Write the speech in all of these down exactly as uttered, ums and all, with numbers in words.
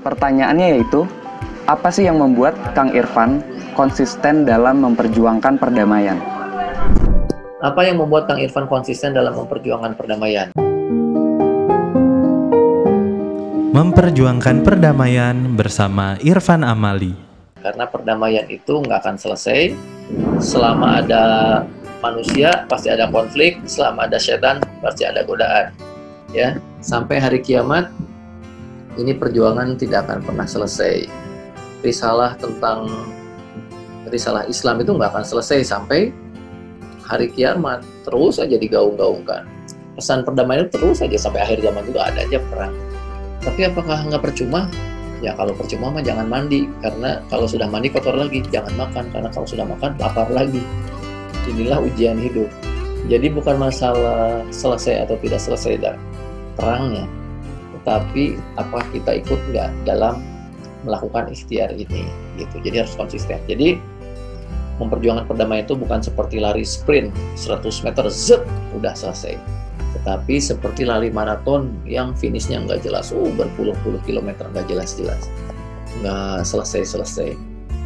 Pertanyaannya yaitu, apa sih yang membuat Kang Irfan konsisten dalam memperjuangkan perdamaian? Apa yang membuat Kang Irfan konsisten dalam memperjuangkan perdamaian? Memperjuangkan perdamaian bersama Irfan Amali. Karena perdamaian itu nggak akan selesai selama ada manusia, pasti ada konflik. Selama ada setan, pasti ada godaan. Ya, sampai hari kiamat ini perjuangan tidak akan pernah selesai. Risalah tentang risalah Islam itu nggak akan selesai sampai hari kiamat. Terus aja digaung-gaungkan. Pesan perdamaian itu terus aja sampai akhir zaman juga ada aja perang. Tapi apakah nggak percuma? Ya kalau percuma mah jangan mandi, karena kalau sudah mandi kotor lagi. Jangan makan, karena kalau sudah makan lapar lagi. Inilah ujian hidup. Jadi bukan masalah selesai atau tidak selesai dah perangnya, tetapi apakah kita ikut nggak dalam melakukan ikhtiar ini, gitu. Jadi harus konsisten. Jadi memperjuangkan perdamaian itu bukan seperti lari sprint seratus meter, zep, udah selesai. Tetapi seperti lari maraton yang finishnya nggak jelas, uh, berpuluh-puluh kilometer nggak jelas-jelas, nggak selesai-selesai.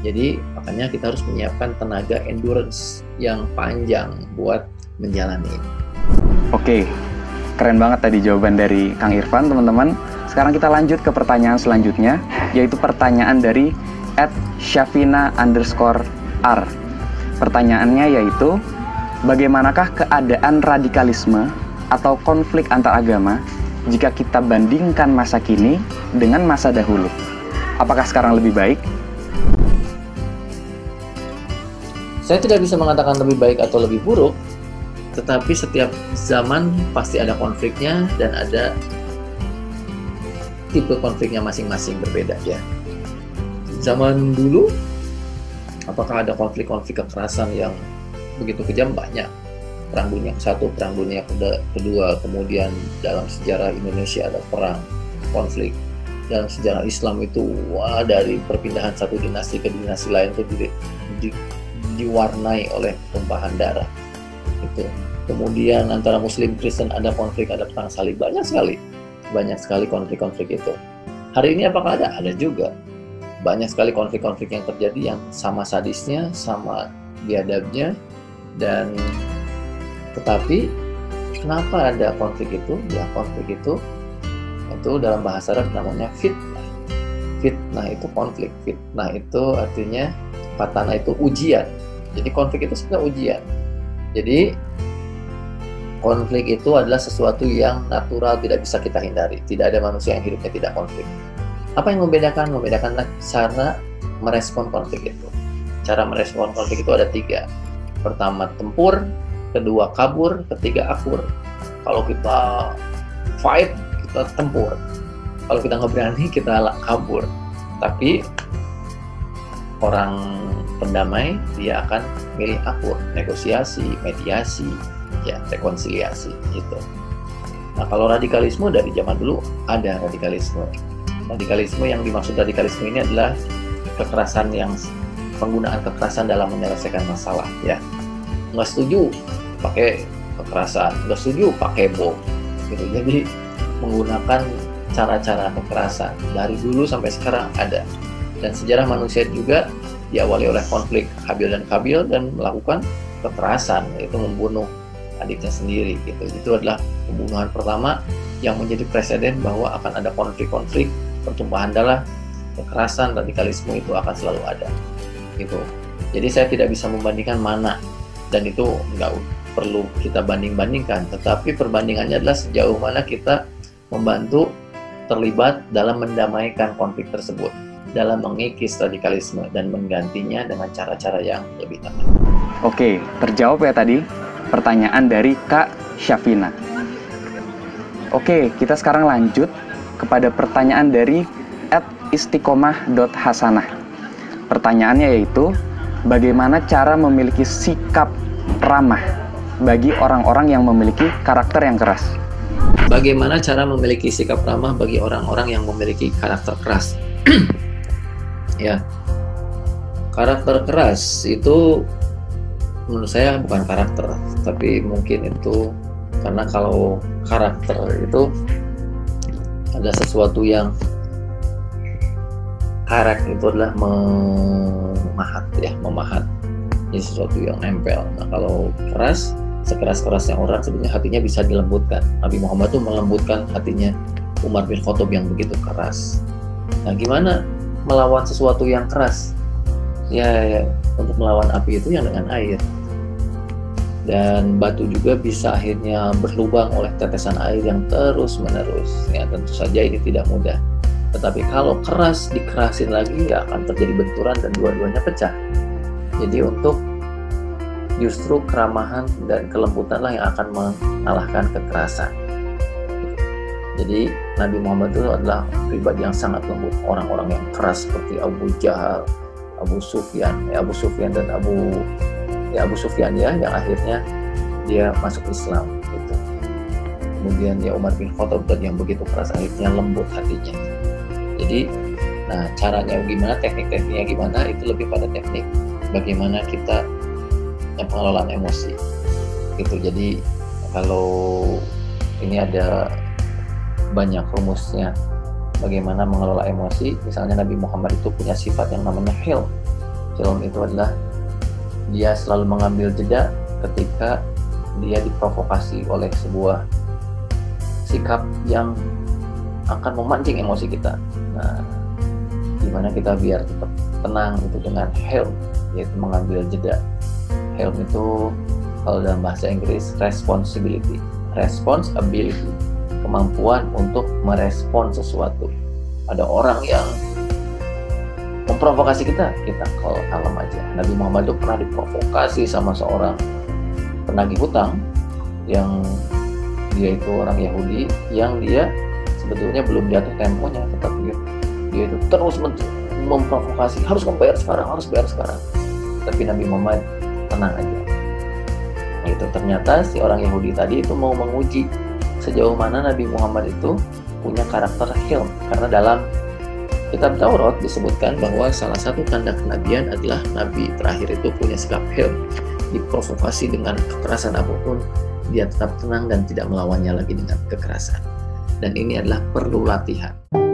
Jadi makanya kita harus menyiapkan tenaga endurance yang panjang buat menjalani. Oke, keren banget tadi jawaban dari Kang Irfan, teman-teman. Sekarang kita lanjut ke pertanyaan selanjutnya, yaitu pertanyaan dari at syafina underscore r. Pertanyaannya yaitu, bagaimanakah keadaan radikalisme atau konflik antar agama jika kita bandingkan masa kini dengan masa dahulu? Apakah sekarang lebih baik? Saya tidak bisa mengatakan lebih baik atau lebih buruk, tetapi setiap zaman pasti ada konfliknya dan ada tipe konfliknya masing-masing berbeda, ya. Zaman dulu, apakah ada konflik-konflik kekerasan yang begitu kejam? Banyak. Perang Dunia Satu, Perang Dunia Kedua, kemudian dalam sejarah Indonesia ada perang, konflik. Dalam sejarah Islam itu, wah, dari perpindahan satu dinasti ke dinasti lain itu di, di, diwarnai oleh tumpahan darah. Gitu. Kemudian antara Muslim Kristen ada konflik, ada perang salib, banyak sekali, banyak sekali konflik-konflik itu. Hari ini apakah ada? Ada juga. Banyak sekali konflik-konflik yang terjadi yang sama sadisnya, sama biadabnya, dan tetapi kenapa ada konflik itu? Ya konflik itu itu dalam bahasa Arab namanya fitnah. Fitnah itu konflik. Fitnah itu artinya fatana itu ujian. Jadi konflik itu sebenarnya ujian. Jadi konflik itu adalah sesuatu yang natural, tidak bisa kita hindari. Tidak ada manusia yang hidupnya tidak konflik. Apa yang membedakan? Membedakanlah cara merespon konflik itu. Cara merespon konflik itu ada tiga. Pertama tempur, kedua kabur, ketiga akur. Kalau kita fight, kita tempur. Kalau kita nggak berani, kita kabur. Tapi orang pendamai dia akan milih akur, negosiasi, mediasi, ya rekonsiliasi gitu. Nah kalau radikalisme dari zaman dulu ada radikalisme. Radikalisme yang dimaksud radikalisme ini adalah kekerasan yang penggunaan kekerasan dalam menyelesaikan masalah, ya. Nggak setuju pakai kekerasan, nggak setuju pakai bom, gitu. Jadi menggunakan cara-cara kekerasan dari dulu sampai sekarang ada. Dan sejarah manusia juga diawali oleh konflik Habil dan Kabil dan melakukan kekerasan, yaitu membunuh adiknya sendiri, gitu. Itu adalah pembunuhan pertama yang menjadi presiden bahwa akan ada konflik-konflik, pertumpahan darah, kekerasan, radikalisme itu akan selalu ada, gitu. Jadi saya tidak bisa membandingkan mana, dan itu nggak perlu kita banding-bandingkan, tetapi perbandingannya adalah sejauh mana kita membantu terlibat dalam mendamaikan konflik tersebut, dalam mengikis radikalisme dan menggantinya dengan cara-cara yang lebih tepat. Oke, terjawab ya tadi pertanyaan dari Kak Syafina. Oke, kita sekarang lanjut kepada pertanyaan dari at istiqomah dot hasanah. Pertanyaannya yaitu, bagaimana cara memiliki sikap ramah bagi orang-orang yang memiliki karakter yang keras? Bagaimana cara memiliki sikap ramah bagi orang-orang yang memiliki karakter keras? Ya, karakter keras itu menurut saya bukan karakter, tapi mungkin itu karena kalau karakter itu ada sesuatu yang karat itu adalah memahat ya, memahat ini sesuatu yang nempel. Nah kalau keras, sekeras-kerasnya orang sebenarnya hatinya bisa dilembutkan. Nabi Muhammad itu melembutkan hatinya Umar bin Khattab yang begitu keras. Nah gimana melawan sesuatu yang keras? Ya, untuk melawan api itu yang dengan air. Dan batu juga bisa akhirnya berlubang oleh tetesan air yang terus-menerus. Ya tentu saja ini tidak mudah. Tetapi kalau keras dikerasin lagi, ya akan terjadi benturan dan dua-duanya pecah. Jadi untuk justru keramahan dan kelembutanlah yang akan mengalahkan kekerasan. Jadi Nabi Muhammad itu adalah pribadi yang sangat lembut. Orang-orang yang keras seperti Abu Jahal, Abu Sufyan, ya Abu Sufyan dan Abu ya Abu Sufyan ya yang akhirnya dia masuk Islam. Gitu. Kemudian ya Umar bin Khattab yang begitu keras akhirnya lembut hatinya. Jadi, nah caranya gimana, teknik-tekniknya gimana, itu lebih pada teknik bagaimana kita yang pengelolaan emosi gitu. Jadi kalau ini ada banyak rumusnya bagaimana mengelola emosi. Misalnya Nabi Muhammad itu punya sifat yang namanya Hilm. Hilm itu adalah dia selalu mengambil jeda ketika dia diprovokasi oleh sebuah sikap yang akan memancing emosi kita. Nah, gimana kita biar tetap tenang itu dengan helm, yaitu mengambil jeda. Helm itu kalau dalam bahasa Inggris responsibility, responsibility, kemampuan untuk merespon sesuatu. Ada orang yang memprovokasi kita, kita kalem aja. Nabi Muhammad itu pernah diprovokasi sama seorang penagih hutang yang dia itu orang Yahudi yang dia sebetulnya belum jatuh temponya, tetapi dia itu terus memprovokasi, harus membayar sekarang, harus bayar sekarang. Tapi Nabi Muhammad tenang aja. Nah, itu ternyata si orang Yahudi tadi itu mau menguji sejauh mana Nabi Muhammad itu punya karakter hilm. Karena dalam kitab Taurat disebutkan bahwa salah satu tanda kenabian adalah Nabi terakhir itu punya sikap hilm. Diprovokasi dengan kekerasan apapun, dia tetap tenang dan tidak melawannya lagi dengan kekerasan. Dan ini adalah perlu latihan.